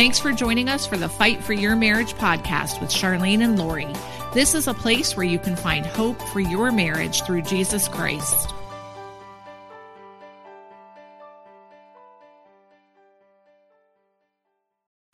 Thanks for joining us for the Fight for Your Marriage podcast with Charlene and Lori. This is a place where you can find hope for your marriage through Jesus Christ.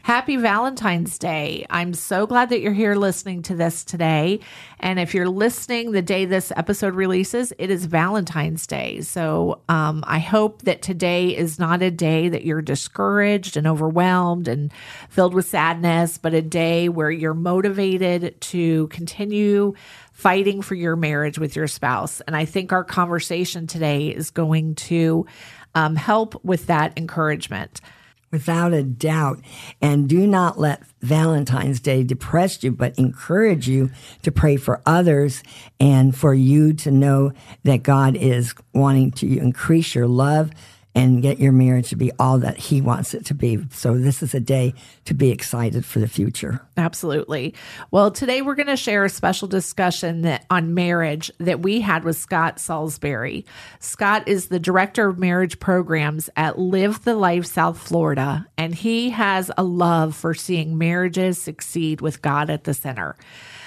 Happy Valentine's Day. I'm so glad that you're here listening to this today. And if you're listening the day this episode releases, it is Valentine's Day. So I hope that today is not a day that you're discouraged and overwhelmed and filled with sadness, but a day where you're motivated to continue fighting for your marriage with your spouse. And I think our conversation today is going to help with that encouragement. Without a doubt. And do not let Valentine's Day depress you, but encourage you to pray for others and for you to know that God is wanting to increase your love and get your marriage to be all that He wants it to be. So this is a day to be excited for the future. Absolutely. Well, today we're going to share a special discussion on marriage that we had with Scott Salisbury. Scott is the Director of Marriage Programs at Live the Life South Florida, and he has a love for seeing marriages succeed with God at the center.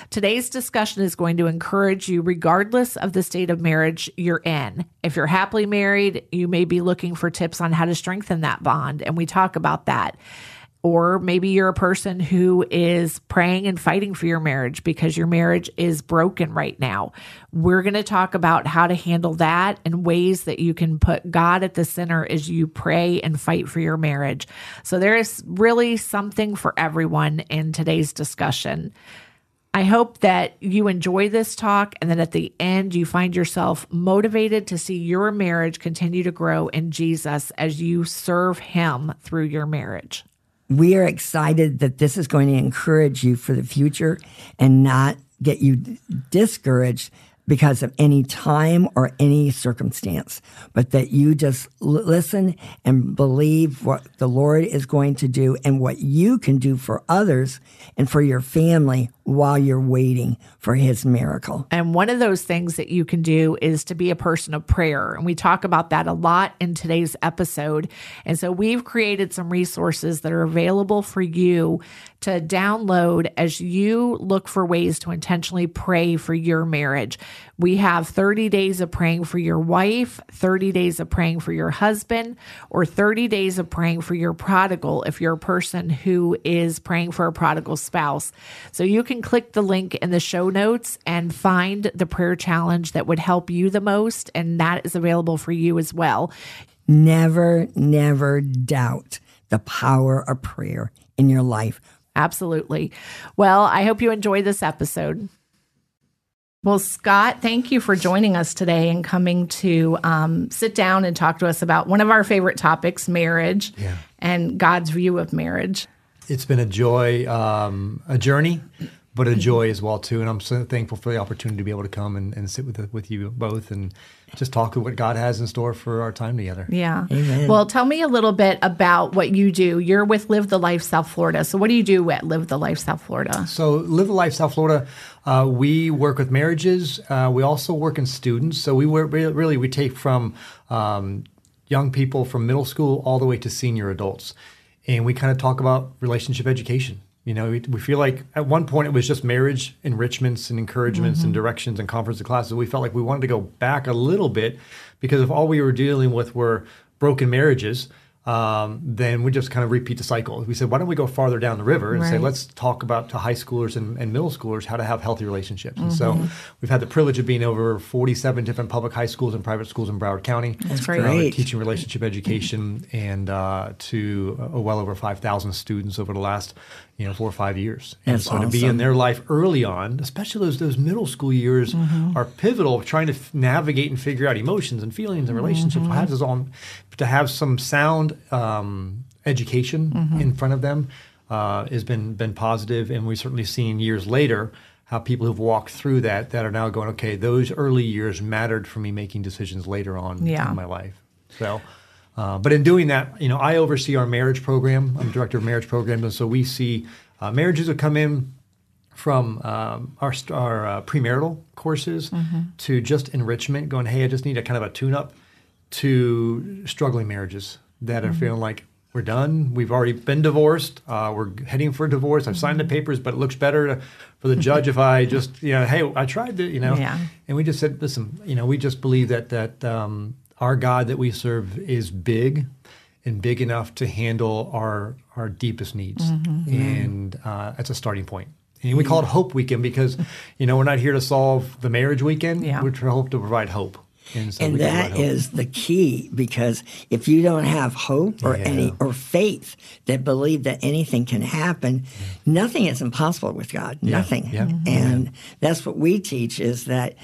Today's discussion is going to encourage you regardless of the state of marriage you're in. If you're happily married, you may be looking for tips on how to strengthen that bond, and we talk about that. Or maybe you're a person who is praying and fighting for your marriage because your marriage is broken right now. We're going to talk about how to handle that and ways that you can put God at the center as you pray and fight for your marriage. So there is really something for everyone in today's discussion. I hope that you enjoy this talk and that at the end you find yourself motivated to see your marriage continue to grow in Jesus as you serve Him through your marriage. We are excited that this is going to encourage you for the future and not get you discouraged because of any time or any circumstance, but that you just listen and believe what the Lord is going to do and what you can do for others and for your family while you're waiting for His miracle. And one of those things that you can do is to be a person of prayer. And we talk about that a lot in today's episode. And so we've created some resources that are available for you to download as you look for ways to intentionally pray for your marriage. We have 30 Days of Praying for Your Wife, 30 Days of Praying for Your Husband, or 30 Days of Praying for Your Prodigal if you're a person who is praying for a prodigal spouse. So you can click the link in the show notes and find the prayer challenge that would help you the most, and that is available for you as well. Never doubt the power of prayer in your life. Absolutely. Well, I hope you enjoy this episode. Well, Scott, thank you for joining us today and coming to sit down and talk to us about one of our favorite topics, marriage, and God's view of marriage. It's been a joy, a journey, but a joy as well, too. And I'm so thankful for the opportunity to be able to come and sit with you both and just talk about what God has in store for our time together. Yeah. Amen. Well, tell me a little bit about what you do. You're with Live the Life South Florida. So what do you do at Live the Life South Florida? So Live the Life South Florida, we work with marriages. We also work in students. So we work, really, we take from young people from middle school all the way to senior adults. And we kind of talk about relationship education. You know, we feel like at one point it was just marriage enrichments and encouragements and directions and conference and classes. We felt like we wanted to go back a little bit because if all we were dealing with were broken marriages, then we just kind of repeat the cycle. We said, why don't we go farther down the river and say, let's talk about to high schoolers and middle schoolers how to have healthy relationships. And so we've had the privilege of being over 47 different public high schools and private schools in Broward County. That's great. Teaching relationship education and to well over 5,000 students over the last 4 or 5 years. And that's so awesome. To be in their life early on, especially those middle school years are pivotal, trying to navigate and figure out emotions and feelings and relationships. How does all, to have some sound education in front of them has been positive. And we've certainly seen years later how people who've walked through that are now going, okay, those early years mattered for me making decisions later on in my life. So... but in doing that, I oversee our marriage program. I'm director of marriage programs, and so we see marriages that come in from our premarital courses to just enrichment, going, hey, I just need a kind of a tune-up, to struggling marriages that are feeling like, We're done. We've already been divorced. We're heading for a divorce. I've signed the papers, but it looks better for the judge if I just, hey, I tried to, And we just said, listen, we just believe that our God that we serve is big and big enough to handle our deepest needs. Mm-hmm. And that's a starting point. And we call it Hope Weekend because, we're not here to solve the marriage weekend. Yeah. We're hoping to provide hope. And that is the key, because if you don't have hope or any or faith that believe that anything can happen, nothing is impossible with God. Yeah. Nothing. Yeah. And that's what we teach is that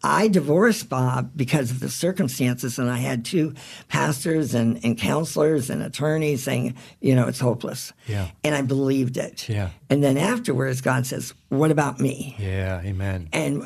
I divorced Bob because of the circumstances, and I had two pastors and counselors and attorneys saying, it's hopeless. Yeah. And I believed it. Yeah. And then afterwards, God says, what about me? Yeah, amen. And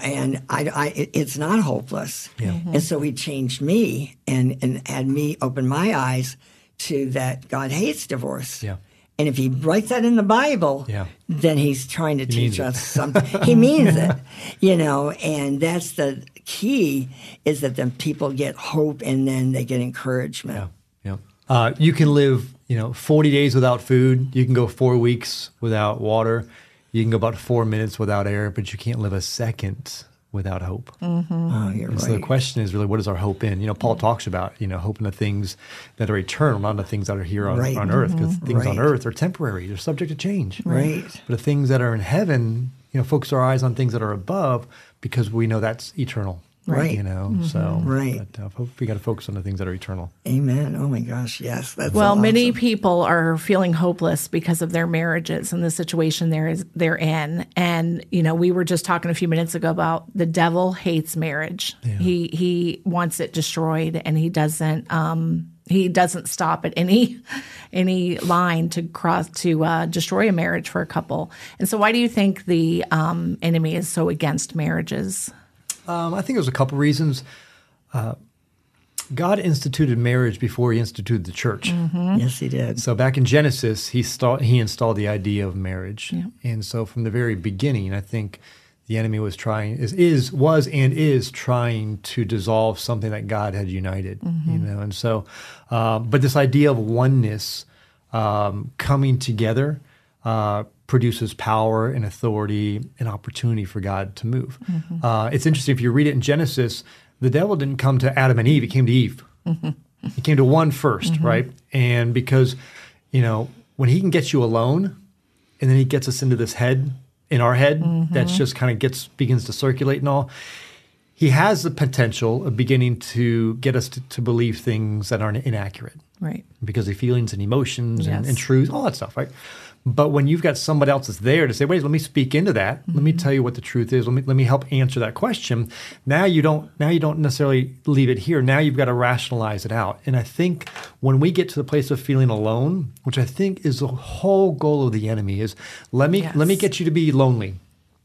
it's not hopeless. Yeah. Mm-hmm. And so he changed me and had me open my eyes to that God hates divorce. Yeah. And if he writes that in the Bible, then he's trying to teach us something. He means it, and that's the key, is that then people get hope and then they get encouragement. Yeah, yeah. You can live, 40 days without food. You can go 4 weeks without water. You can go about 4 minutes without air, but you can't live a second without hope. Mm-hmm. Oh, you're right. So the question is really, what is our hope in? Paul talks about, hope in the things that are eternal, not the things that are here on earth, because things on earth are temporary. They're subject to change. Right. But the things that are in heaven, focus our eyes on things that are above because we know that's eternal. Right. Mm-hmm. So but, we got to focus on the things that are eternal. Amen. Oh, my gosh. Yes. That's awesome. Many people are feeling hopeless because of their marriages and the situation they're in. And, we were just talking a few minutes ago about the devil hates marriage. Yeah. He wants it destroyed, and he doesn't stop at any line to cross to destroy a marriage for a couple. And so why do you think the enemy is so against marriages? I think there's a couple reasons. God instituted marriage before he instituted the church. Mm-hmm. Yes, he did. So back in Genesis, he installed the idea of marriage. Yeah. And so from the very beginning, I think the enemy was trying to dissolve something that God had united. Mm-hmm. And so, but this idea of oneness, coming together, produces power and authority and opportunity for God to move. Mm-hmm. It's interesting, if you read it in Genesis, the devil didn't come to Adam and Eve, he came to Eve. Mm-hmm. He came to one first, right? And because, when he can get you alone, and then he gets us into this in our head, that's just kind of begins to circulate and all, he has the potential of beginning to get us to believe things that aren't inaccurate. Right. Because of feelings and emotions and truths, all that stuff, right? But when you've got somebody else that's there to say, wait, let me speak into that. Mm-hmm. Let me tell you what the truth is. Let me help answer that question. Now you don't necessarily leave it here. Now you've got to rationalize it out. And I think when we get to the place of feeling alone, which I think is the whole goal of the enemy, is let me get you to be lonely.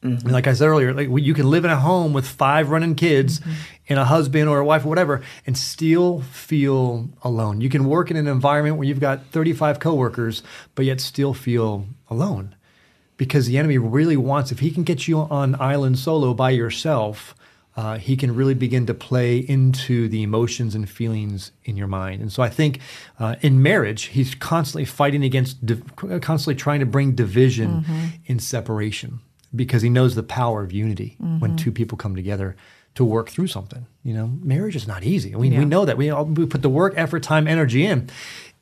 Mm-hmm. Like I said earlier, you can live in a home with 5 running kids and a husband or a wife or whatever and still feel alone. You can work in an environment where you've got 35 coworkers, but yet still feel alone, because the enemy really wants, if he can get you on island solo by yourself, he can really begin to play into the emotions and feelings in your mind. And so I think in marriage, he's constantly fighting against, constantly trying to bring division and separation, because he knows the power of unity when two people come together to work through something. Marriage is not easy. We know that. We put the work, effort, time, energy in.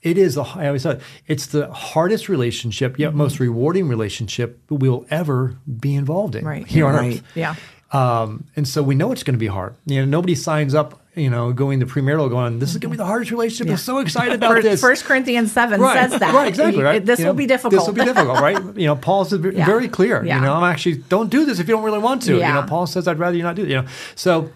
It is, I always thought, it's the hardest relationship, yet most rewarding relationship we'll ever be involved in here on earth. Yeah. And so we know it's going to be hard. Nobody signs up, going to premarital going, this is going to be the hardest relationship. Yeah. I'm so excited about this. 1 Corinthians 7 says that. Right, exactly. Right? This will be difficult. This will be difficult, right? Paul is very clear. Yeah. I'm actually, don't do this if you don't really want to. Yeah. Paul says, I'd rather you not do it. So,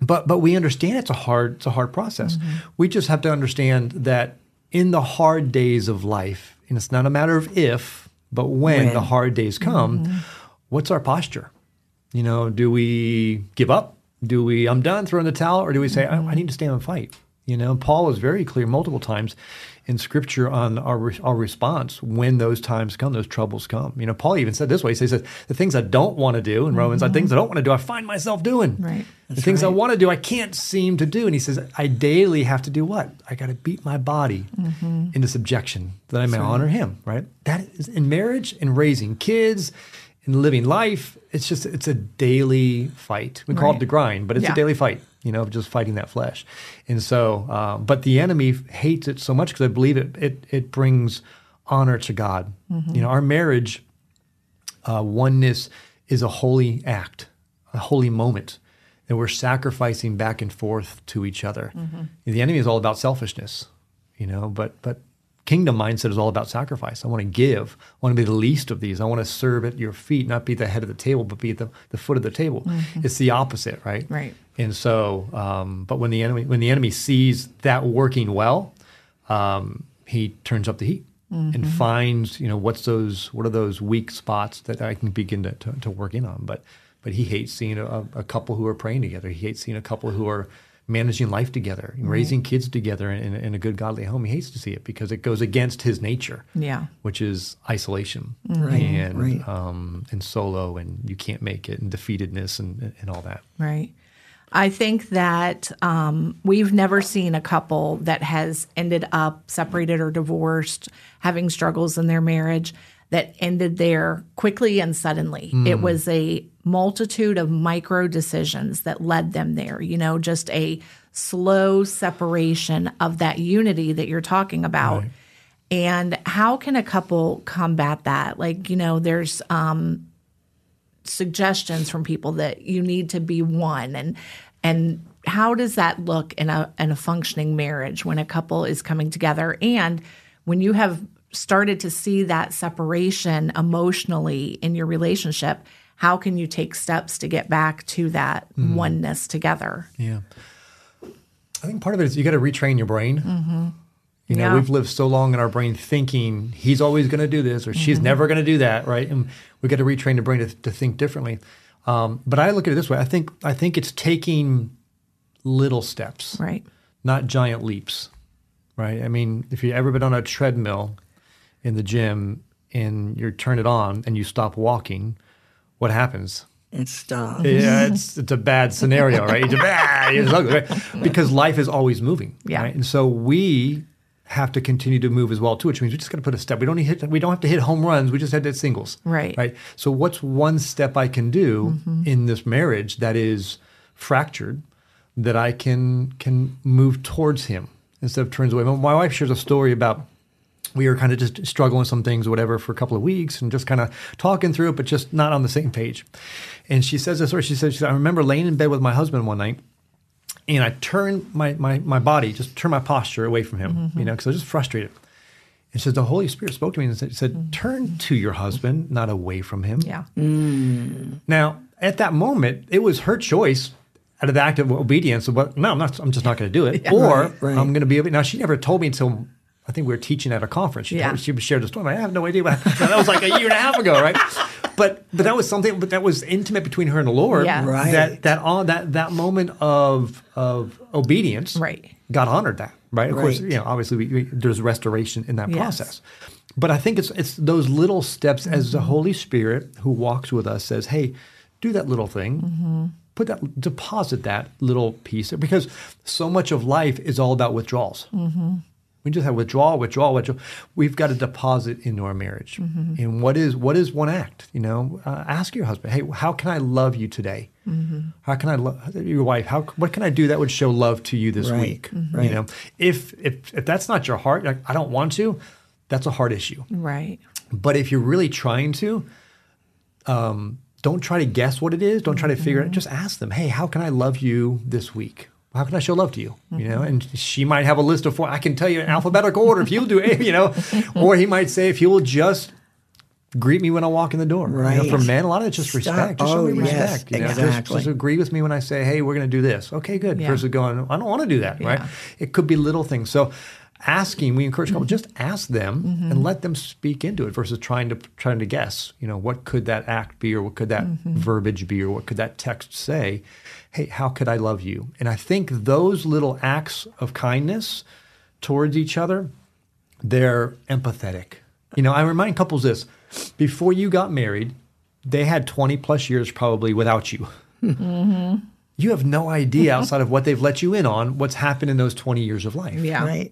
but we understand it's a hard process. Mm-hmm. We just have to understand that in the hard days of life, and it's not a matter of if, but when the hard days come, what's our posture? Do we give up? I'm done, throwing the towel, or do we say, I need to stand and fight? You know, Paul is very clear multiple times in Scripture on our response when those times come, those troubles come. You know, Paul even said this way. He says, the things I don't want to do in Romans, mm-hmm. the things I don't want to do, I find myself doing. Right. The things I want to do, I can't seem to do. And he says, I daily have to do what? I got to beat my body mm-hmm. into subjection that I may honor him, right? That is in marriage, in raising kids, in living life. It's just, it's a daily fight. We call it the grind, but it's a daily fight. You know, just fighting that flesh. And so, but the enemy hates it so much because I believe it brings honor to God. Mm-hmm. You know, our marriage oneness is a holy act, a holy moment that we're sacrificing back and forth to each other. Mm-hmm. The enemy is all about selfishness, you know, but kingdom mindset is all about sacrifice. I want to give. I want to be the least of these. I want to serve at your feet, not be the head of the table, but be at the foot of the table. Mm-hmm. It's the opposite, right? Right. And so, but when the enemy sees that working well, he turns up the heat mm-hmm. and finds, you know, what are those weak spots that I can begin to work in on. But he hates seeing a couple who are praying together. He hates seeing a couple who are managing life together, raising kids together in a good godly home. He hates to see it because it goes against his nature, which is isolation and solo, and you can't make it, and defeatedness and all that. Right. I think that we've never seen a couple that has ended up separated or divorced, having struggles in their marriage, that ended there quickly and suddenly. Mm. It was a multitude of micro decisions that led them there, you know, just a slow separation of that unity that you're talking about. Right. And how can a couple combat that? Like, you know, there's suggestions from people that you need to be one. And how does that look in a functioning marriage when a couple is coming together? And when you have started to see that separation emotionally in your relationship, how can you take steps to get back to that oneness together? Yeah. I think part of it is you got to retrain your brain. Mm-hmm. You know, we've lived so long in our brain thinking he's always going to do this or she's never going to do that, right? And we got to retrain the brain to think differently. But I look at it this way. I think it's taking little steps, right? Not giant leaps, right? I mean, if you've ever been on a treadmill in the gym and you turn it on and you stop walking, what happens? It stops. Yeah, it's a bad scenario, right? It's bad. It's ugly, right? Because life is always moving, right? And so we have to continue to move as well too, which means we just got to put a step. We don't have to hit home runs. We just had to hit singles, right? So what's one step I can do in this marriage that is fractured that I can move towards him instead of turns away? My wife shares a story about we were kind of just struggling some things or whatever for a couple of weeks and just kind of talking through it, but just not on the same page. And she says this, or she said, I remember laying in bed with my husband one night, and I turned my posture away from him, you know, because I was just frustrated. And she said, the Holy Spirit spoke to me and said, turn to your husband, not away from him. Yeah. Mm. Now, at that moment, it was her choice out of the act of obedience. But no, I'm just not going to do it. I'm going to be. Now, she never told me until I think we were teaching at a conference. She shared the story. I have no idea. That was like a year and a half ago, right? But that was something. But that was intimate between her and the Lord. Yeah. Right. That moment of obedience. Right. God honored that. Right. Of course, you know, obviously there's restoration in that process. But I think it's those little steps as the Holy Spirit who walks with us says, "Hey, do that little thing." Mm-hmm. Deposit that little piece because so much of life is all about withdrawals. Mm-hmm. We just have withdrawal. We've got to deposit into our marriage. Mm-hmm. And what is one act? You know, ask your husband, hey, how can I love you today? Mm-hmm. How can I love your wife? What can I do that would show love to you this week? Mm-hmm. Right. You know, if that's not your heart, like, I don't want to. That's a hard issue. Right. But if you're really trying to, don't try to guess what it is. Don't try to figure it out. Just ask them, hey, how can I love you this week? How can I show love to you? You know, and she might have a list of 4. I can tell you in alphabetical order if you'll do it, you know. Or he might say, if you will just greet me when I walk in the door. Right. You know, for men, a lot of it's just respect. Just respect. Yes, you know? Exactly. Just agree with me when I say, hey, we're going to do this. Okay, good. Yeah. Versus going, I don't want to do that, right? It could be little things. So asking, we encourage couples, just ask them and let them speak into it versus trying to guess, you know, what could that act be, or what could that verbiage be, or what could that text say? Hey, how could I love you? And I think those little acts of kindness towards each other, they're empathetic. You know, I remind couples this, before you got married, they had 20 plus years probably without you. You have no idea outside of what they've let you in on what's happened in those 20 years of life. Yeah. Right.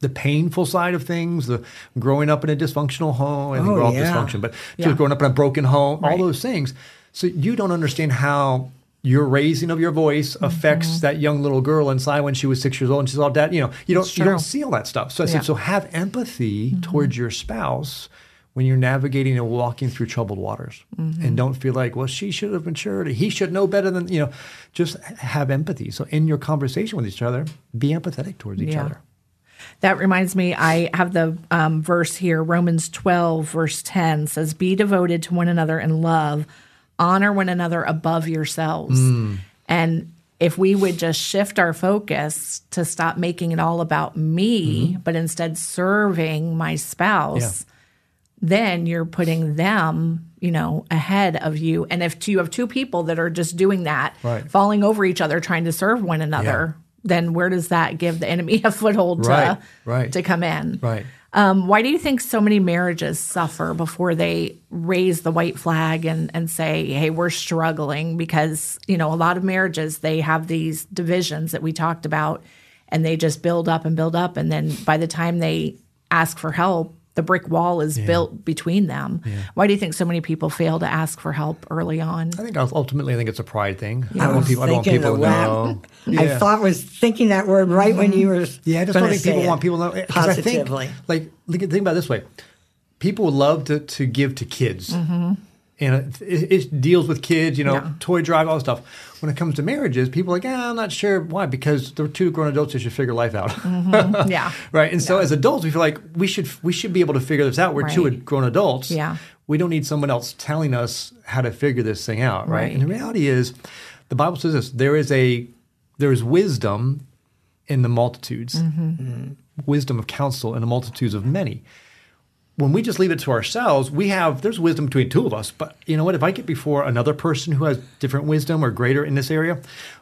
The painful side of things, the growing up in a dysfunctional home, and dysfunction, but just growing up in a broken home, all those things. So you don't understand how your raising of your voice affects that young little girl inside when she was 6 years old and she's all dead. You know, you don't see all that stuff. So I said, so have empathy towards your spouse when you're navigating and walking through troubled waters, and don't feel like, well, she should have matured, or he should know better than, you know, just have empathy. So in your conversation with each other, be empathetic towards each other. That reminds me, I have the verse here, Romans 12, verse 10 says, be devoted to one another in love, honor one another above yourselves. And if we would just shift our focus to stop making it all about me, but instead serving my spouse, then you're putting them, you know, ahead of you. And if you have two people that are just doing that, falling over each other, trying to serve one another, then where does that give the enemy a foothold to come in? Right. Why do you think so many marriages suffer before they raise the white flag and say, hey, we're struggling? Because, you know, a lot of marriages, they have these divisions that we talked about, and they just build up. And then by the time they ask for help, the brick wall is built between them. Yeah. Why do you think so many people fail to ask for help early on? I think ultimately, it's a pride thing. Yeah. I don't want people to know. I was thinking that word when you were. Yeah, I just don't think people want people to know. Positively. Think about it this way: people love to give to kids, and it deals with kids, you know, toy drive, all this stuff. When it comes to marriages, people are like, I'm not sure why, because they're two grown adults who should figure life out. Right? And so as adults, we feel like we should be able to figure this out. We're two grown adults. Yeah. We don't need someone else telling us how to figure this thing out, right? And the reality is, the Bible says this, there is wisdom in the multitudes, wisdom of counsel in the multitudes of many. When we just leave it to ourselves, there's wisdom between two of us. But you know what? If I get before another person who has different wisdom or greater in this area,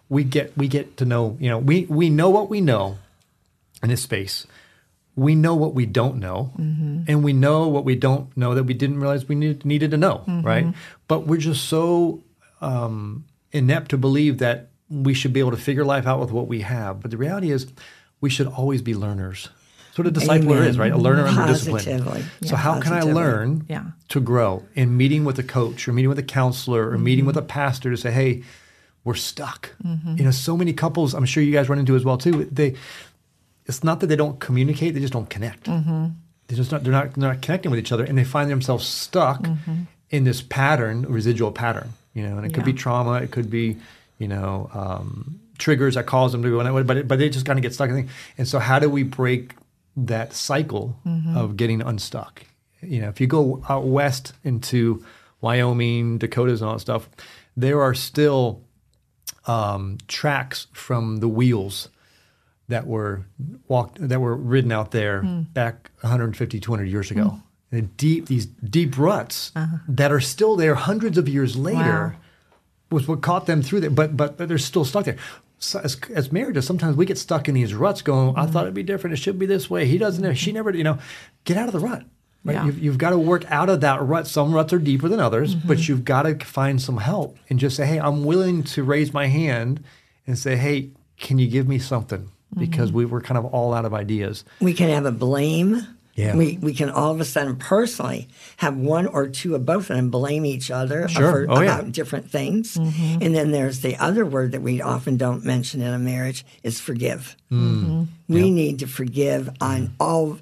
we get to know, you know, we know what we know in this space. We know what we don't know, and we know what we don't know that we didn't realize we needed to know, right? But we're just so inept to believe that we should be able to figure life out with what we have. But the reality is, we should always be learners. What a discipler is, right? A learner under discipline. So how can I learn to grow in meeting with a coach or meeting with a counselor or meeting with a pastor to say, hey, we're stuck. You know, so many couples, I'm sure you guys run into as well too, it's not that they don't communicate, they just don't connect. They're not connecting with each other, and they find themselves stuck in this pattern, residual pattern, you know, and it could be trauma, it could be, you know, triggers that cause them to go in that way, but they just kind of get stuck. And so how do we break that cycle of getting unstuck? You know, if you go out west into Wyoming, Dakotas and all that stuff, there are still tracks from the wheels that were ridden out there back 150, 200 years ago. And these deep ruts that are still there hundreds of years later was what caught them through there, but they're still stuck there. So as marriages, sometimes we get stuck in these ruts going, I thought it'd be different. It should be this way. He doesn't, she never, you know, get out of the rut. Right? Yeah. You've got to work out of that rut. Some ruts are deeper than others, but you've got to find some help and just say, hey, I'm willing to raise my hand and say, hey, can you give me something? Because we were kind of all out of ideas. We can have a blame. Yeah. We can all of a sudden personally have one or two of both and blame each other about different things. And then there's the other word that we often don't mention in a marriage is forgive. We need to forgive on all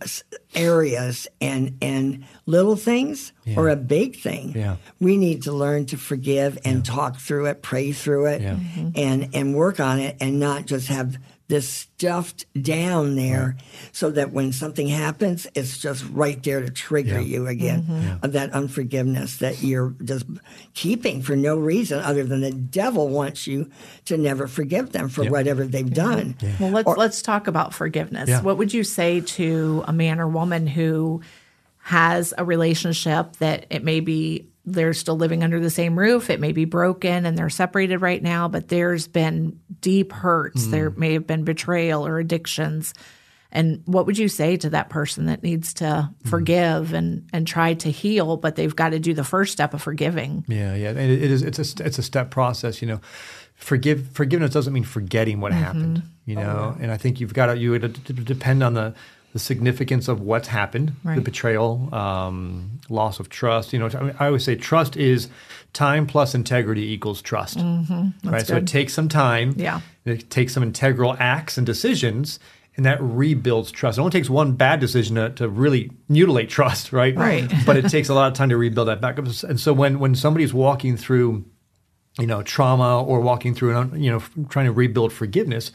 areas and little things or a big thing. Yeah. We need to learn to forgive and talk through it, pray through it, and work on it, and not just have this stuffed down there so that when something happens, it's just right there to trigger you again of that unforgiveness that you're just keeping for no reason other than the devil wants you to never forgive them for whatever they've done. Well, let's talk about forgiveness. Yeah. What would you say to a man or woman who has a relationship that it may be they're still living under the same roof, it may be broken and they're separated right now, but there's been deep hurts. Mm-hmm. There may have been betrayal or addictions. And what would you say to that person that needs to forgive and try to heal, but they've got to do the first step of forgiving? Yeah. It's a step process, you know. Forgiveness doesn't mean forgetting what happened, you know. And I think you would depend on the significance of what's happened, the betrayal, loss of trust. You know, I always say trust is time plus integrity equals trust. Mm-hmm. Right, good. So it takes some time. Yeah, it takes some integral acts and decisions. And that rebuilds trust. It only takes one bad decision to really mutilate trust, right? Right. But it takes a lot of time to rebuild that back up. And so when somebody's walking through, you know, trauma or walking through, you know, trying to rebuild forgiveness,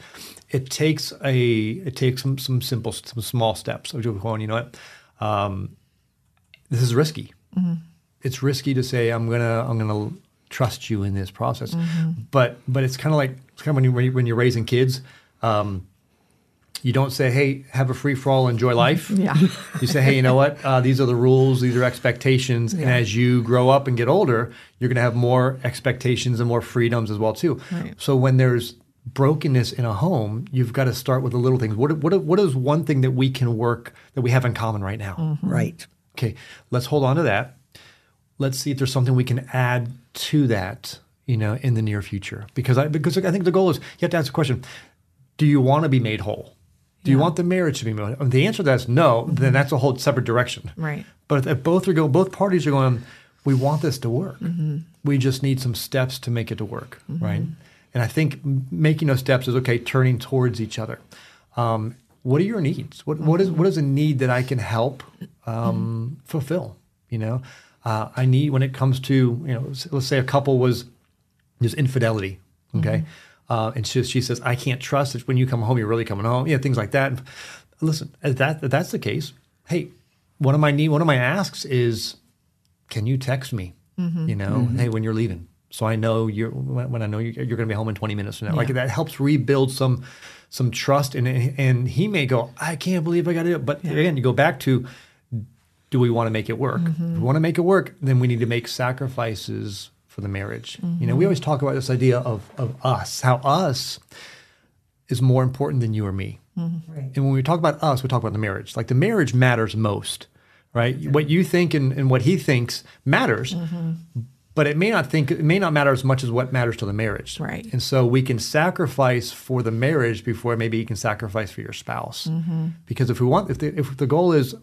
it takes some small steps. I'm going, you know what? This is risky. Mm-hmm. It's risky to say I'm gonna trust you in this process. Mm-hmm. But it's kind of like when you're raising kids. You don't say, hey, have a free-for-all, enjoy life. Yeah. You say, hey, you know what? These are the rules. These are expectations. Yeah. And as you grow up and get older, you're going to have more expectations and more freedoms as well too. Right. So when there's brokenness in a home, you've got to start with the little things. What is one thing that we can work, that we have in common right now? Mm-hmm. Right. Okay, let's hold on to that. Let's see if there's something we can add to that, you know, in the near future. Because I think the goal is, you have to ask the question, do you want to be made whole? Do you want the marriage to be made? If the answer to that is no, then that's a whole separate direction. Right. But if both parties are going, we want this to work. Mm-hmm. We just need some steps to make it to work, right? And I think making those steps is, okay, turning towards each other. What are your needs? What is a need that I can help fulfill, you know? I need, when it comes to, you know, let's say a couple was just infidelity, okay? Mm-hmm. And she says, I can't trust it. When you come home, you're really coming home. Yeah, things like that. And listen, if that's the case, hey, one of my asks is, can you text me? Mm-hmm. You know, hey, when you're leaving, so I know you're going to be home in 20 minutes from now. Yeah. Like that helps rebuild some trust. And he may go, I can't believe I got to do it. But again, you go back to, do we want to make it work? Mm-hmm. If we want to make it work, then we need to make sacrifices for the marriage. Mm-hmm. You know, we always talk about this idea of us, how us is more important than you or me. Mm-hmm. Right. And when we talk about us, we talk about the marriage. Like the marriage matters most, right? Yeah. What you think and what he thinks matters, but it may not matter as much as what matters to the marriage. Right. And so we can sacrifice for the marriage before maybe you can sacrifice for your spouse. Mm-hmm. Because if the goal is,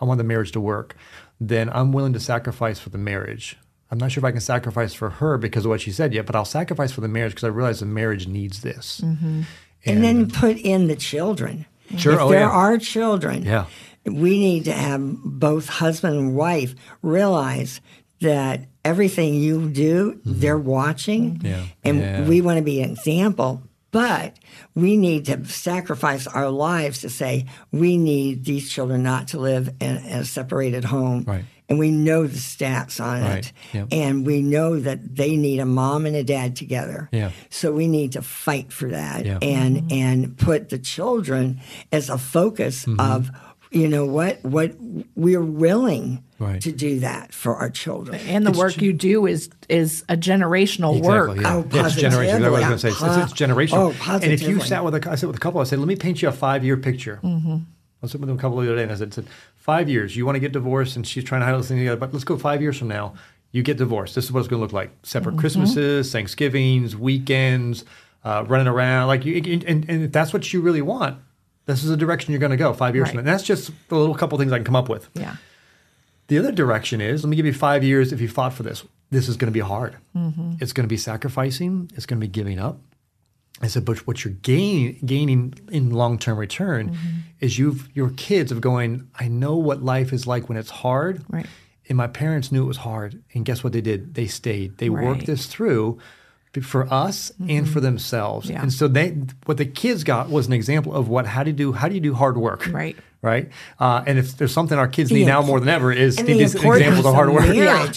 I want the marriage to work, then I'm willing to sacrifice for the marriage. I'm not sure if I can sacrifice for her because of what she said yet, but I'll sacrifice for the marriage because I realize the marriage needs this. Mm-hmm. And then put in the children. Sure. If there are children, we need to have both husband and wife realize that everything you do, they're watching, and we want to be an example. But we need to sacrifice our lives to say we need these children not to live in a separated home. Right. And we know the stats on it. Yep. And we know that they need a mom and a dad together. Yeah. So we need to fight for that and put the children as a focus of, you know what we're willing to do that for our children. And the work you do is a generational work. Yeah. Oh, positively. It's generational. That's what I was going to say. It's generational. Oh, positively. And if you I sat with a couple, I said, let me paint you a 5-year picture. Mm-hmm. I was sitting with them a couple the other day, and I said, 5 years, you want to get divorced, and she's trying to hide this thing together, but let's go 5 years from now, you get divorced. This is what it's going to look like. Separate Christmases, Thanksgivings, weekends, running around. Like and if that's what you really want, this is the direction you're going to go 5 years from now. And that's just the little couple things I can come up with. Yeah. The other direction is, let me give you 5 years if you fought for this. This is going to be hard. Mm-hmm. It's going to be sacrificing. It's going to be giving up. I said, but what you're gaining in long-term return is your kids of going, I know what life is like when it's hard. Right. And my parents knew it was hard. And guess what they did? They stayed. They worked this through for us and for themselves. Yeah. And so what the kids got was an example of how do you do hard work. Right. Right. And if there's something our kids need now more than ever is these examples of hard work.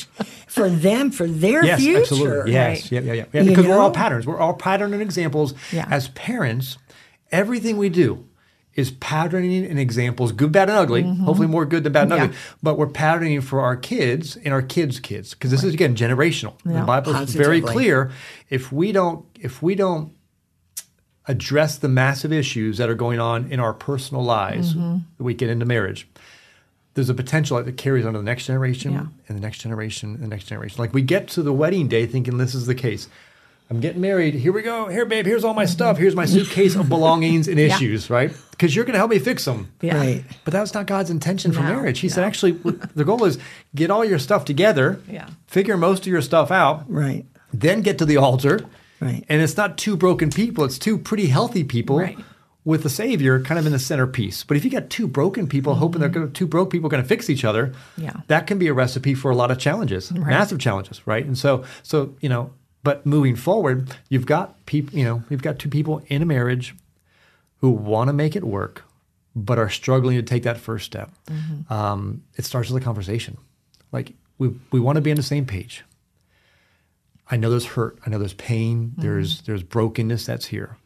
For them, for their future. Absolutely. Yes, absolutely. Because we're all patterns. We're all patterned and examples. As parents, everything we do is patterning and examples, good, bad, and ugly, hopefully more good than bad and ugly, but we're patterning for our kids and our kids' kids, because this is, again, generational. The Bible is very clear. If we don't address the massive issues that are going on in our personal lives that we get into marriage, there's a potential that carries on to the next generation and the next generation and the next generation. Like, we get to the wedding day thinking this is the case. I'm getting married. Here we go. Here, babe. Here's all my stuff. Here's my suitcase of belongings and issues, right? Because you're going to help me fix them. Yeah. Right. But that was not God's intention for marriage. He said, actually, the goal is get all your stuff together, figure most of your stuff out, then get to the altar. Right. And it's not two broken people. It's two pretty healthy people with the Savior kind of in the centerpiece. But if you got two broken people hoping they're going to, two broke people are going to fix each other, that can be a recipe for a lot of challenges, massive challenges, right? And so, you know, but moving forward, you've got people, you know, you've got two people in a marriage who want to make it work, but are struggling to take that first step. It starts with a conversation. Like, we want to be on the same page. I know there's hurt. I know there's pain. There's brokenness that's here.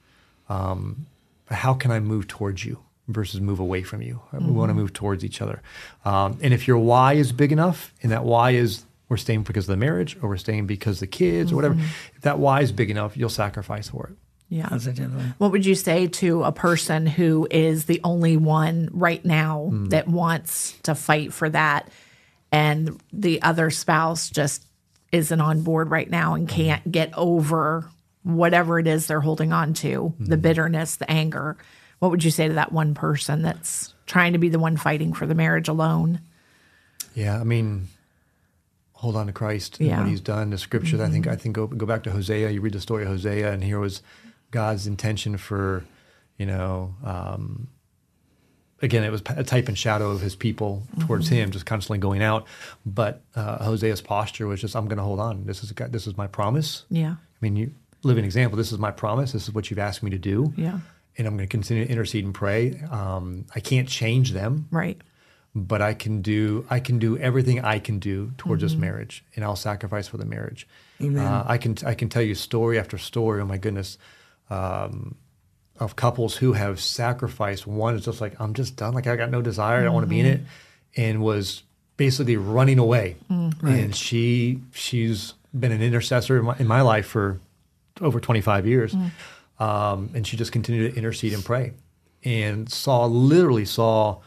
But how can I move towards you versus move away from you? We want to move towards each other. And if your why is big enough, and that why is we're staying because of the marriage, or we're staying because of the kids, or whatever, if that why is big enough, you'll sacrifice for it. Yeah. Positively. What would you say to a person who is the only one right now that wants to fight for that, and the other spouse just isn't on board right now and can't get over whatever it is they're holding on to, the bitterness, the anger? What would you say to that one person that's trying to be the one fighting for the marriage alone? Yeah, I mean, hold on to Christ and what he's done. The scripture, that I think go back to Hosea. You read the story of Hosea, and here was God's intention for, you know, again, it was a type and shadow of his people towards him, just constantly going out. But Hosea's posture was just, I'm going to hold on. This is my promise. Yeah. I mean, you live an example. This is my promise. This is what you've asked me to do. Yeah. And I'm going to continue to intercede and pray. I can't change them. Right. But I can do everything I can do towards this marriage, and I'll sacrifice for the marriage. Amen. I can tell you story after story. Oh my goodness. Of couples who have sacrificed. One is just like, I'm just done. Like, I got no desire. I don't want to be in it, and was basically running away. Right. And she's been an intercessor in my life for over 25 years, and she just continued to intercede and pray, and literally saw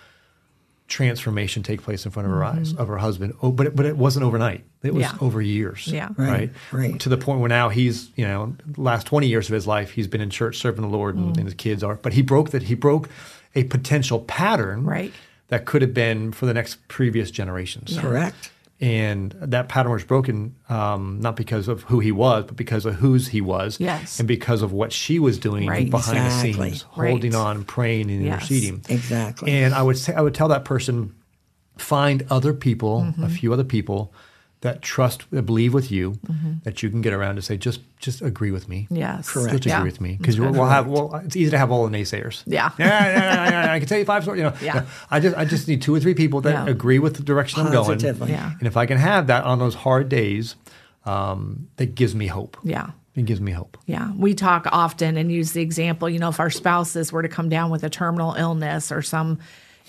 transformation take place in front of her eyes of her husband. Oh, but it wasn't overnight. It was over years. Yeah. Right. To the point where now he's, you know, last 20 years of his life, he's been in church serving the Lord, and his kids are. But he broke a potential pattern that could have been for the next previous generations. Yeah. Correct. And that pattern was broken not because of who he was, but because of whose he was, and because of what she was doing behind the scenes, holding on, praying, and interceding. Exactly. And I would tell that person, find other people, a few other people that believe with you, that you can get around to say, just agree with me. Yes. Correct. Just agree with me. Because it's easy to have all the naysayers. Yeah. Yeah, I can tell you 5 stories. You know, no, I just need 2 or 3 people that agree with the direction I'm going. Yeah. And if I can have that on those hard days, that gives me hope. Yeah. It gives me hope. Yeah. We talk often and use the example, you know, if our spouses were to come down with a terminal illness or some,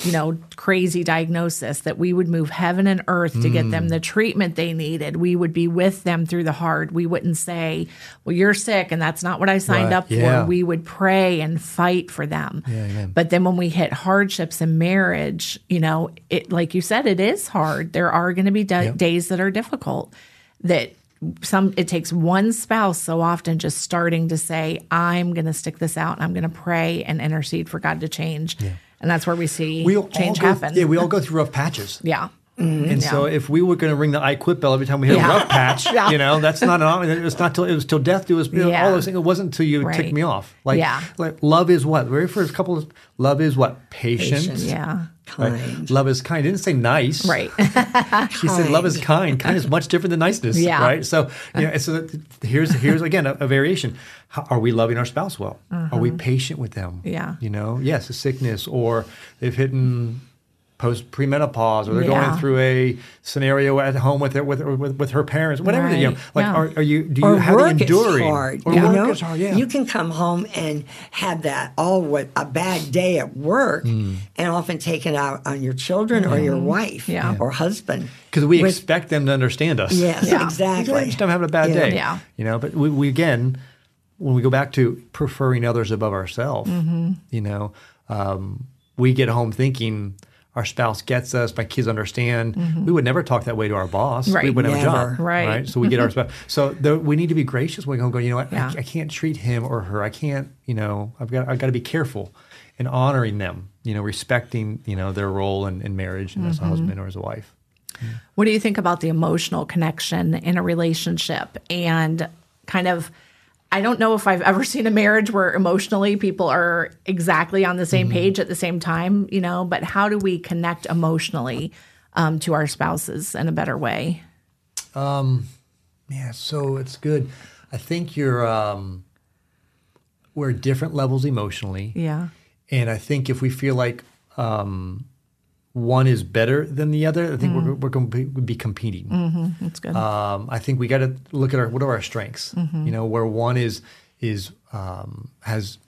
you know, crazy diagnosis, that we would move heaven and earth to get them the treatment they needed. We would be with them through the hard. We wouldn't say, well, you're sick and that's not what I signed up for. We would pray and fight for them. Yeah. But then when we hit hardships in marriage, you know, it, like you said, it is hard. There are going to be days that are difficult, that it takes one spouse so often just starting to say, I'm going to stick this out, and I'm going to pray and intercede for God to change. Yeah. And that's where we see change happen. Yeah, we all go through rough patches. Yeah. And so if we were going to ring the I quit bell every time we hit a rough patch, you know, that's not it was till death do us. You know, all those things. It wasn't till you ticked me off. Like, like, love is what? The very first couple of love is what? Patience. Yeah. Kind. Right? Love is kind. It didn't say nice. Right. She said love is kind. Kind is much different than niceness. Yeah. Right. So, you know, so here's again a variation. How, are we loving our spouse well? Are we patient with them? Yeah. You know, yes, a sickness, or they've hidden premenopause, or they're going through a scenario at home with her parents, whatever. Right. You know, like, how do you endure? Work is hard. Yeah. You can come home and have that a bad day at work, and often take it out on your children or your wife or husband, because we expect them to understand us. Yes, exactly. I understand I'm having a bad day. Yeah, you know. But we again, when we go back to preferring others above ourselves, you know, we get home thinking, our spouse gets us, my kids understand. We would never talk that way to our boss. Right. We would never. Have a job. Right. Right? So we get our spouse. So we need to be gracious when we go, you know what, I can't treat him or her. I can't, you know, I've got to be careful in honoring them, you know, respecting, you know, their role in marriage and as a husband or as a wife. What do you think about the emotional connection in a relationship? And kind of, I don't know if I've ever seen a marriage where emotionally people are exactly on the same page at the same time, you know, but how do we connect emotionally to our spouses in a better way? Yeah, so it's good. I think we're at different levels emotionally. Yeah. And I think if we feel like one is better than the other, I think we're going to be competing. That's good. I think we got to look at what are our strengths. You know, where one is has,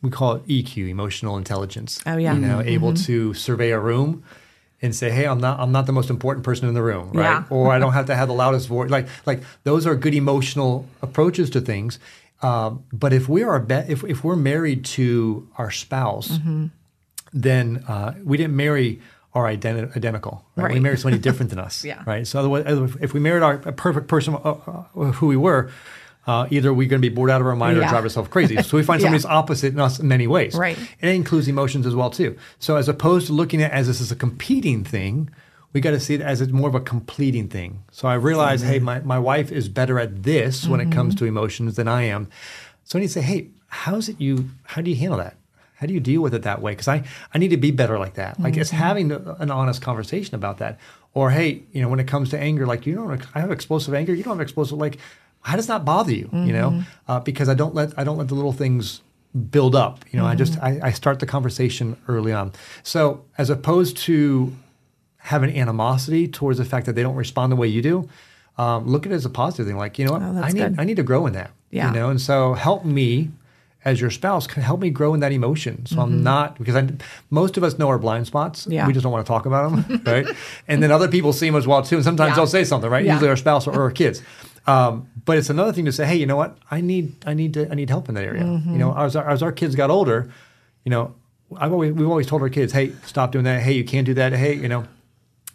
we call it EQ, emotional intelligence. Oh yeah. You know, able to survey a room and say, hey, I'm not the most important person in the room, right? Yeah. Or I don't have to have the loudest voice. Like those are good emotional approaches to things. But if we are if we're married to our spouse, then we didn't marry are identical. Right? Right. We married somebody different than us. Yeah. Right. So otherwise, if we married a perfect person, who we were, either we're going to be bored out of our mind or drive ourselves crazy. So we find somebody's opposite in us in many ways. Right. And it includes emotions as well too. So as opposed to looking at it as this is a competing thing, we got to see it as it's more of a completing thing. So I realize, hey, my wife is better at this when it comes to emotions than I am. So I need to say, hey, how do you handle that? How do you deal with it that way? Because I need to be better like that. Like it's having an honest conversation about that. Or, hey, you know, when it comes to anger, like, I have explosive anger. You don't have explosive, like, how does that bother you? You know, because I don't let the little things build up. You know, I start the conversation early on. So as opposed to having animosity towards the fact that they don't respond the way you do, look at it as a positive thing. Like, you know what, I need to grow in that. Yeah. You know, and so help me, as your spouse, can help me grow in that emotion. So I'm not, because most of us know our blind spots. Yeah. We just don't want to talk about them, right? And then other people see them as well too. And sometimes they'll say something, right? Yeah. Usually our spouse or our kids. But it's another thing to say, hey, you know what? I need help in that area. You know, as our kids got older, you know, we've always told our kids, hey, stop doing that. Hey, you can't do that. Hey, you know,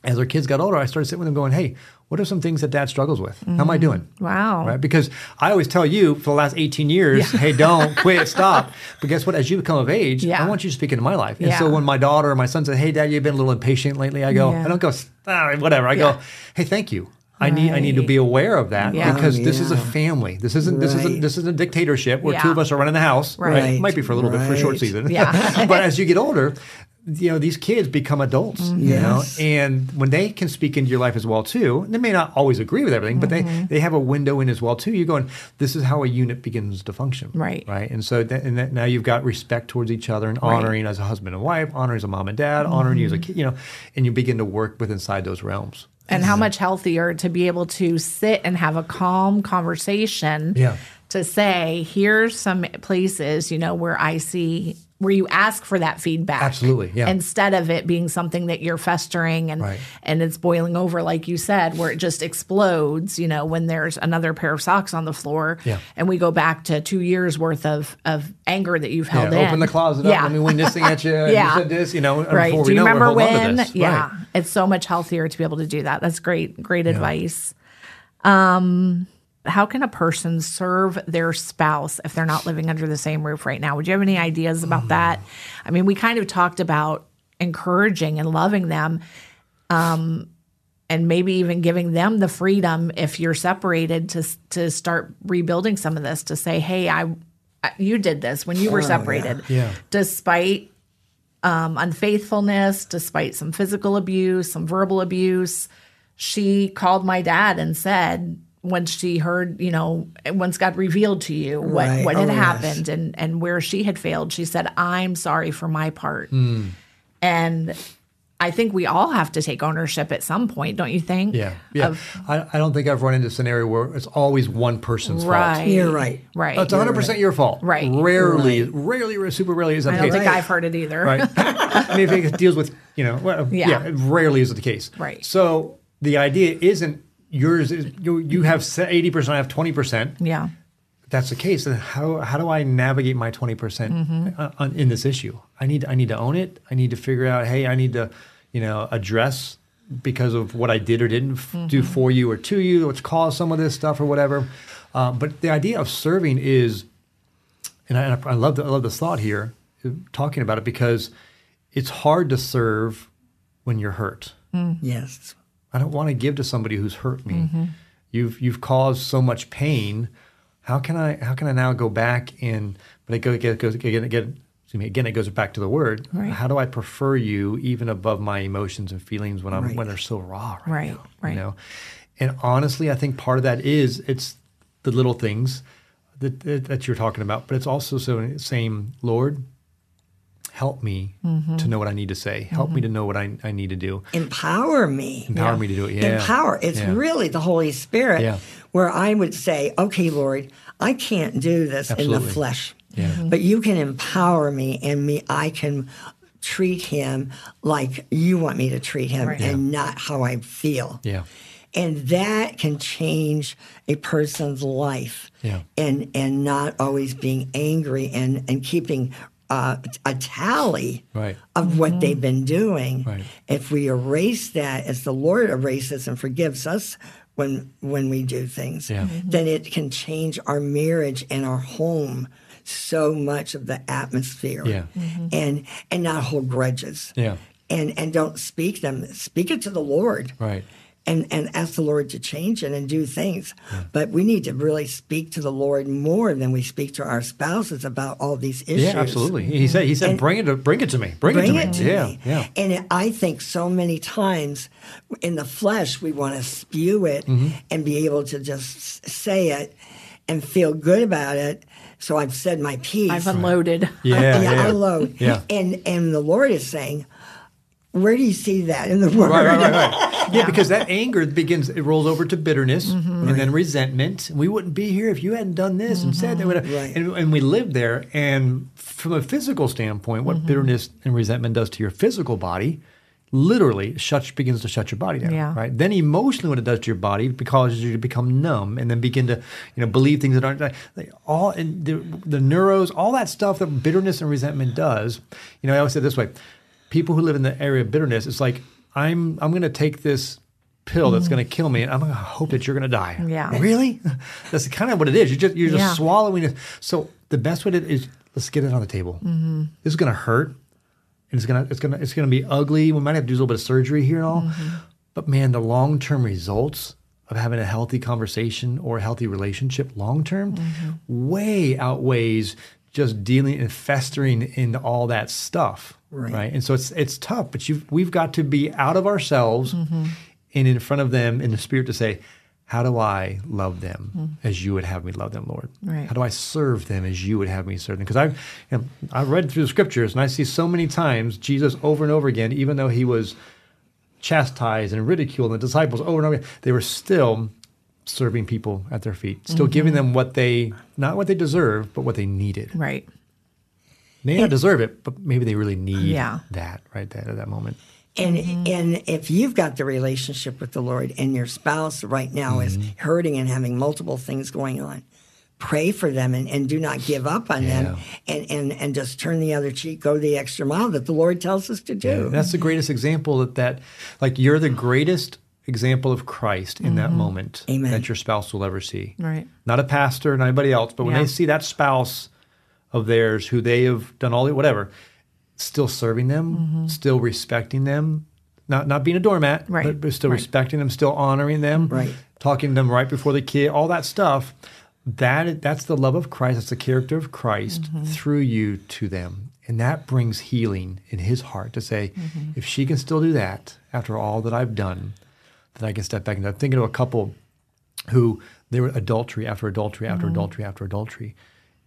as our kids got older, I started sitting with them going, hey, what are some things that dad struggles with? How am I doing? Wow. Right? Because I always tell you for the last 18 years, hey, don't quit, stop. But guess what? As you become of age, I want you to speak into my life. And so when my daughter or my son said, hey, dad, you've been a little impatient lately, I go, I don't go, whatever. I go, hey, thank you. I need to be aware of that because this is a family. This isn't this isn't a dictatorship where two of us are running the house. Right. It might be for a little bit, for a short season. Yeah. But as you get older, you know, these kids become adults, you know, and when they can speak into your life as well too, they may not always agree with everything, but they have a window in as well too. You're going, this is how a unit begins to function. Right. Right. And so that now you've got respect towards each other and honoring as a husband and wife, honoring as a mom and dad, honoring you as a kid, you know, and you begin to work with inside those realms. And how much healthier to be able to sit and have a calm conversation to say, here's some places, you know, where I see, where you ask for that feedback. Absolutely, yeah. Instead of it being something that you're festering and it's boiling over, like you said, where it just explodes, you know, when there's another pair of socks on the floor and we go back to 2 years worth of anger that you've held in. Open the closet up, let me win this thing at you, you said this, you know, before we know we're holding on to this. Yeah. Right. It's so much healthier to be able to do that. That's great advice. How can a person serve their spouse if they're not living under the same roof right now? Would you have any ideas about that? I mean, we kind of talked about encouraging and loving them and maybe even giving them the freedom, if you're separated, to start rebuilding some of this, to say, hey, you did this when you were separated. Yeah. Yeah. Despite unfaithfulness, despite some physical abuse, some verbal abuse, she called my dad and said, when she heard, you know, once God revealed to you what had happened and where she had failed, she said, I'm sorry for my part. And I think we all have to take ownership at some point, don't you think? Yeah. I don't think I've run into a scenario where it's always one person's fault. You're right. Right. It's 100% your fault. Right. Rarely, super rarely is that the case. I don't think I've heard it either. Right. I mean, if it deals with, rarely is it the case. Right. So the idea isn't yours. You have 80%, I have 20%. Yeah. If that's the case, then how do I navigate my 20% in this issue? I need to own it. I need to figure out, hey, I need to, address because of what I did or didn't do for you or to you, which caused some of this stuff or whatever. But the idea of serving is, and I love this thought here, talking about it, because it's hard to serve when you're hurt. Mm. Yes, I don't want to give to somebody who's hurt me. Mm-hmm. You've caused so much pain. How can I now go back in? But it goes back to the word. Right. How do I prefer you even above my emotions and feelings when they're so raw? Right now. And honestly, I think part of that is it's the little things that you're talking about, but it's also so same Lord. Help me to know what I need to say. Help me to know what I need to do. Empower me. Empower me to do it. Yeah. Empower. It's really the Holy Spirit where I would say, okay, Lord, I can't do this in the flesh, but you can empower me I can treat him like you want me to treat him and not how I feel. Yeah. And that can change a person's life and not always being angry and keeping a tally of what they've been doing. Right. If we erase that, as the Lord erases and forgives us when we do things, then it can change our marriage and our home so much of the atmosphere, and not hold grudges, and don't speak them. Speak it to the Lord, right? And ask the Lord to change it and do things. Yeah. But we need to really speak to the Lord more than we speak to our spouses about all these issues. Yeah, absolutely. He said, and bring it to me. Bring it to me. Yeah. And I think so many times in the flesh we want to spew it and be able to just say it and feel good about it. So I've said my piece. I've unloaded. I unload. Yeah. And the Lord is saying, where do you see that in the Word? Right. Yeah, because that anger it rolls over to bitterness and then resentment. We wouldn't be here if you hadn't done this and said that. And we live there. And from a physical standpoint, what bitterness and resentment does to your physical body literally begins to shut your body down, right? Then emotionally what it does to your body causes you to become numb and then begin to believe things that aren't all, and the neuros, all that stuff that bitterness and resentment does. I always say it this way. People who live in the area of bitterness, it's like, I'm going to take this pill that's going to kill me, and I'm going to hope that you're going to die. Yeah. Really? That's kind of what it is. You're just swallowing it. So the best way to is, let's get it on the table. Mm-hmm. This is going to hurt, and it's going to be ugly. We might have to do a little bit of surgery here and all. Mm-hmm. But man, the long-term results of having a healthy conversation or a healthy relationship long-term way outweighs just dealing and festering into all that stuff. Right, and so it's tough, but we've got to be out of ourselves and in front of them in the Spirit to say, how do I love them as you would have me love them, Lord? Right. How do I serve them as you would have me serve them? Because I've read through the Scriptures, and I see so many times Jesus over and over again, even though he was chastised and ridiculed, and the disciples over and over again, they were still serving people at their feet, still giving them not what they deserve, but what they needed. Right. May not deserve it, but maybe they really need that right there at that moment. And and if you've got the relationship with the Lord and your spouse right now is hurting and having multiple things going on, pray for them and do not give up on them and just turn the other cheek, go the extra mile that the Lord tells us to do. Yeah, that's the greatest example that you're the greatest example of Christ in that moment that your spouse will ever see. Right. Not a pastor, not anybody else, but when they see that spouse of theirs, who they have done all the whatever, still serving them, still respecting them, not being a doormat, but still respecting them, still honoring them, talking to them right before the kid, all that stuff. That's the love of Christ. That's the character of Christ through you to them, and that brings healing in his heart to say, if she can still do that after all that I've done, that I can step back. And I'm thinking of a couple who they were adultery after adultery after adultery after adultery.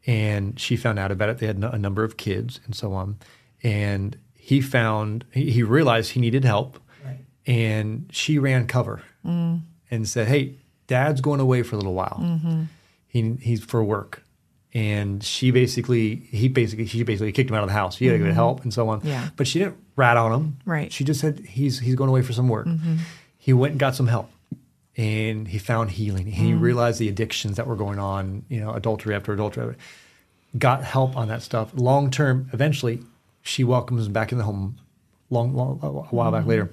And she found out about it. They had a number of kids and so on. And he realized he needed help, right. And she ran cover and said, "Hey, Dad's going away for a little while. Mm-hmm. He's for work." And she basically kicked him out of the house. He had to get help and so on. Yeah. But she didn't rat on him. Right. She just said, he's going away for some work. Mm-hmm. He went and got some help, and he found healing. Mm-hmm. He realized the addictions that were going on, adultery after adultery. Got help on that stuff. Long term, eventually, she welcomes him back in the home a while back later.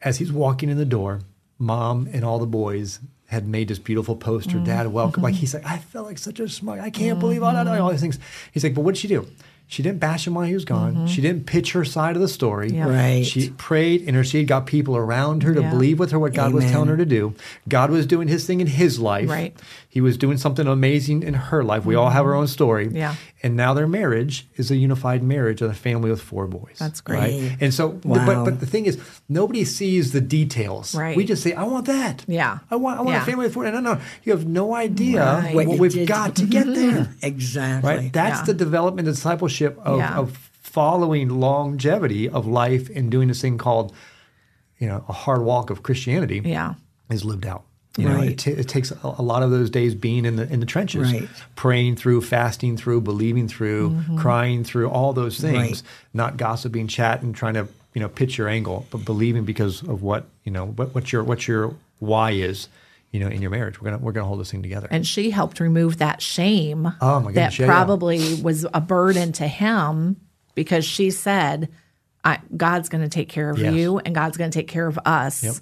As he's walking in the door, Mom and all the boys had made this beautiful poster, "Dad, welcome." Like, he's like, "I felt like such a smug. I can't believe I don't know," all these things. He's like, but what did she do? She didn't bash him while he was gone. Mm-hmm. She didn't pitch her side of the story. Yeah. Right. She prayed, interceded, got people around her to believe with her what God was telling her to do. God was doing his thing in his life. Right. He was doing something amazing in her life. We all have our own story. Yeah. And now their marriage is a unified marriage of a family with 4 boys. That's great. Right? And so, but the thing is, nobody sees the details. Right. We just say, "I want that." Yeah. I want a family with 4. No. You have no idea what we've got to get there. Exactly. Right? That's the development of discipleship. Of following longevity of life and doing this thing called, a hard walk of Christianity is lived out. It takes a lot of those days being in the trenches, praying through, fasting through, believing through, crying through, all those things, not gossiping, chatting, trying to pitch your angle, but believing because of what your why is. In your marriage, we're gonna hold this thing together. And she helped remove that shame that probably was a burden to him, because she said, "God's gonna take care of you, and God's gonna take care of us,"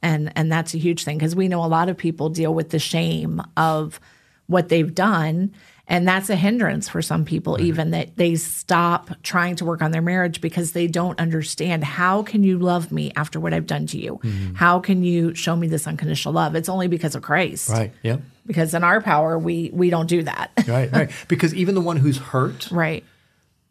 and that's a huge thing, because we know a lot of people deal with the shame of what they've done, and that's a hindrance for some people even, that they stop trying to work on their marriage because they don't understand, how can you love me after what I've done to you? Mm-hmm. How can you show me this unconditional love? It's only because of Christ. Right, yeah. Because in our power, we don't do that. Right. Because even the one who's hurt,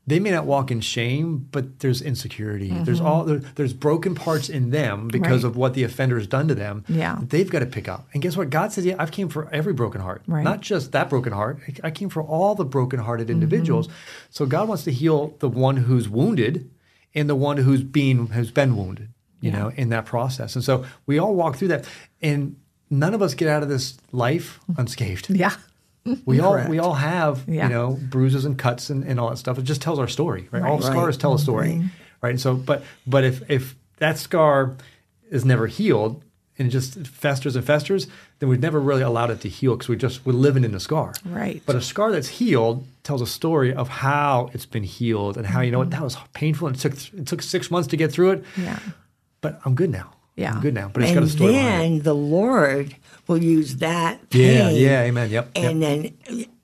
they may not walk in shame, but there's insecurity. Mm-hmm. There's broken parts in them because of what the offender has done to them. Yeah. They've got to pick up. And guess what? God says, I've came for every broken heart. Right. Not just that broken heart. I came for all the brokenhearted individuals. Mm-hmm. So God wants to heal the one who's wounded and the one who's been wounded, in that process. And so we all walk through that. And none of us get out of this life unscathed. Yeah. We all have, bruises and cuts and all that stuff. It just tells our story, right? All scars tell a story, right? And so, but if that scar is never healed and it just festers and festers, then we've never really allowed it to heal, because we're living in the scar. Right. But a scar that's healed tells a story of how it's been healed and how, that was painful and it took 6 months to get through it. Yeah. But I'm good now. Yeah. I'm good now, but it's got a story. And then the Lord will use that pain. Yeah, amen, yep. And then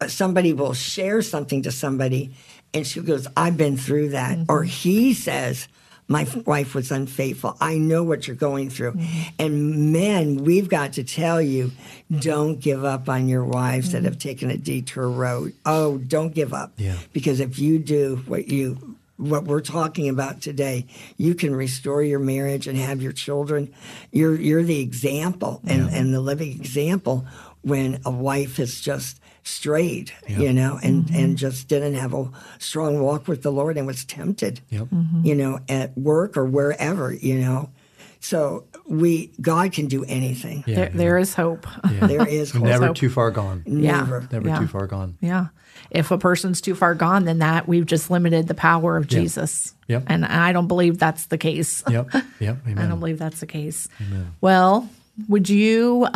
somebody will share something to somebody, and she goes, "I've been through that." Mm-hmm. Or he says, "My wife was unfaithful. I know what you're going through." Mm-hmm. And men, we've got to tell you, don't give up on your wives that have taken a detour road. Oh, don't give up. Yeah. Because if you do what we're talking about today, you can restore your marriage and have your children. You're the example and the living example when a wife has just strayed, and just didn't have a strong walk with the Lord and was tempted, at work or wherever, So God can do anything. Yeah, there is hope. Yeah. There is hope. Never too far gone. Never. Never too far gone. Yeah. If a person's too far gone, then we've just limited the power of Jesus. Yep. And I don't believe that's the case. Yep. Amen. I don't believe that's the case. Amen. Well, would you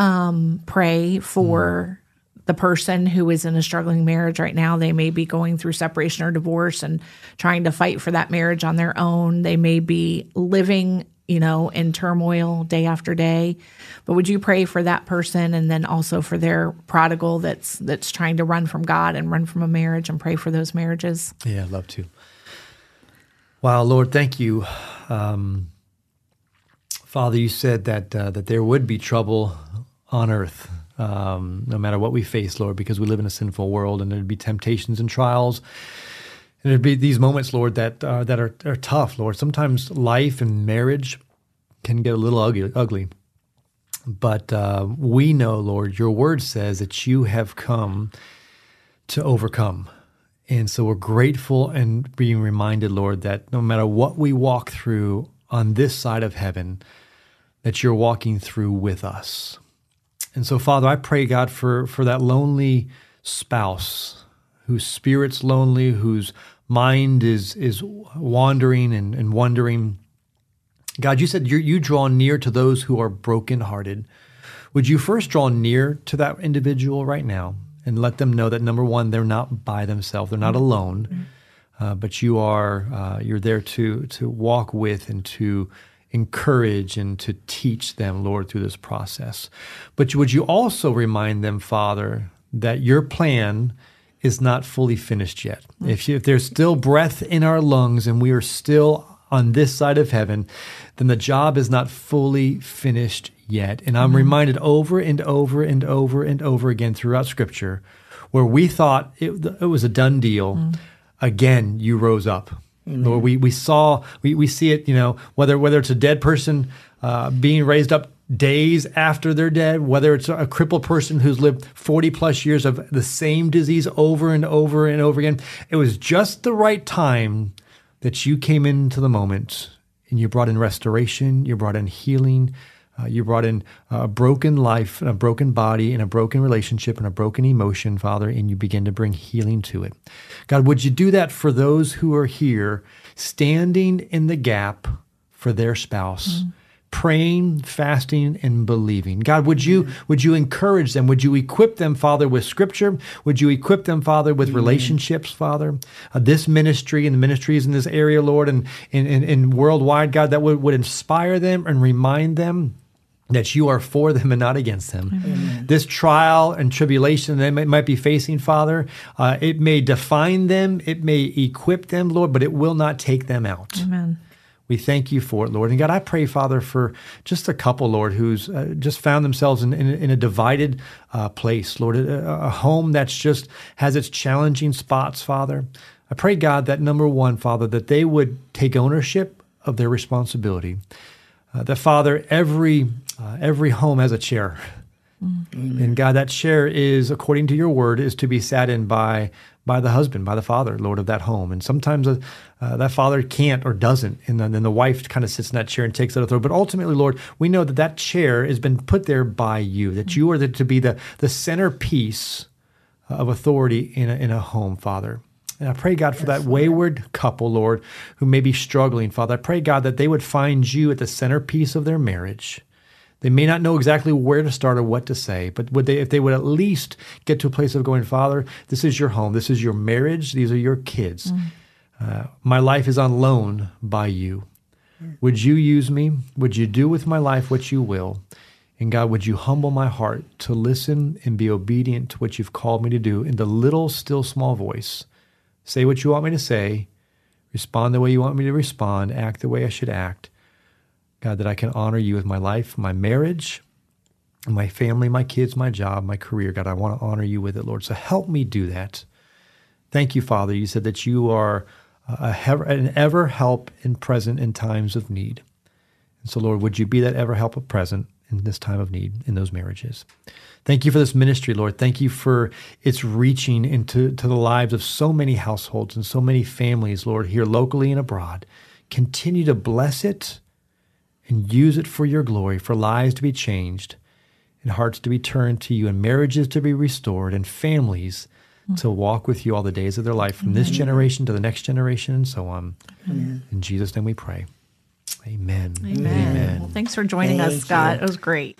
pray for the person who is in a struggling marriage right now? They may be going through separation or divorce and trying to fight for that marriage on their own. They may be living in turmoil day after day. But would you pray for that person, and then also for their prodigal that's trying to run from God and run from a marriage, and pray for those marriages? Yeah, I'd love to. Wow, Lord, thank you. Father, you said that there would be trouble on earth, no matter what we face, Lord, because we live in a sinful world, and there'd be temptations and trials. And there'd be these moments, Lord, that are tough, Lord. Sometimes life and marriage can get a little ugly. But we know, Lord, your word says that you have come to overcome. And so we're grateful and being reminded, Lord, that no matter what we walk through on this side of heaven, that you're walking through with us. And so, Father, I pray, God, for that lonely spouse whose spirit's lonely, whose mind is wandering and wondering. God, you said you draw near to those who are brokenhearted. Would you first draw near to that individual right now and let them know that, number one, they're not by themselves, they're not alone, but you are you're there to walk with and to encourage and to teach them, Lord, through this process. But would you also remind them, Father, that your plan is not fully finished yet. If there's still breath in our lungs and we are still on this side of heaven, then the job is not fully finished yet. And I'm reminded over and over and over and over again throughout Scripture, where we thought it was a done deal, again, you rose up. Amen. Lord, we see it, whether it's a dead person being raised up days after they're dead, whether it's a crippled person who's lived 40 plus years of the same disease over and over and over again. It was just the right time that you came into the moment and you brought in restoration, you brought in healing, you brought in a broken life and a broken body and a broken relationship and a broken emotion, Father, and you begin to bring healing to it. God, would you do that for those who are here standing in the gap for their spouse, praying, fasting, and believing. God, would you encourage them? Would you equip them, Father, with Scripture? Would you equip them, Father, with relationships, Father? This ministry and the ministries in this area, Lord, and worldwide, God, that would inspire them and remind them that you are for them and not against them. Amen. This trial and tribulation they might be facing, Father, it may define them, it may equip them, Lord, but it will not take them out. Amen. We thank you for it, Lord. And God, I pray, Father, for just a couple, Lord, who's just found themselves in a divided place, Lord, a home that's just has its challenging spots, Father. I pray, God, that number one, Father, that they would take ownership of their responsibility. That, Father, every home has a chair. Mm-hmm. And God, that chair is, according to your word, is to be sat in by the husband, by the father, Lord, of that home. And sometimes that father can't or doesn't, and then the wife kind of sits in that chair and takes it out of the throne. But ultimately, Lord, we know that that chair has been put there by you, that you are to be the centerpiece of authority in a home, Father. And I pray, God, for that wayward couple, Lord, who may be struggling, Father. I pray, God, that they would find you at the centerpiece of their marriage. They may not know exactly where to start or what to say, but if they would at least get to a place of going, Father, this is your home, this is your marriage, these are your kids. My life is on loan by you. Would you use me? Would you do with my life what you will? And God, would you humble my heart to listen and be obedient to what you've called me to do in the little, still, small voice? Say what you want me to say, respond the way you want me to respond, act the way I should act. God, that I can honor you with my life, my marriage, my family, my kids, my job, my career. God, I want to honor you with it, Lord. So help me do that. Thank you, Father. You said that you are an ever help and present in times of need. And so, Lord, would you be that ever help and present in this time of need in those marriages? Thank you for this ministry, Lord. Thank you for its reaching into the lives of so many households and so many families, Lord, here locally and abroad. Continue to bless it and use it for your glory, for lives to be changed and hearts to be turned to you and marriages to be restored and families to walk with you all the days of their life from this generation to the next generation and so on. Amen. In Jesus' name we pray. Amen. Well, thanks for joining us, Scott. You. It was great.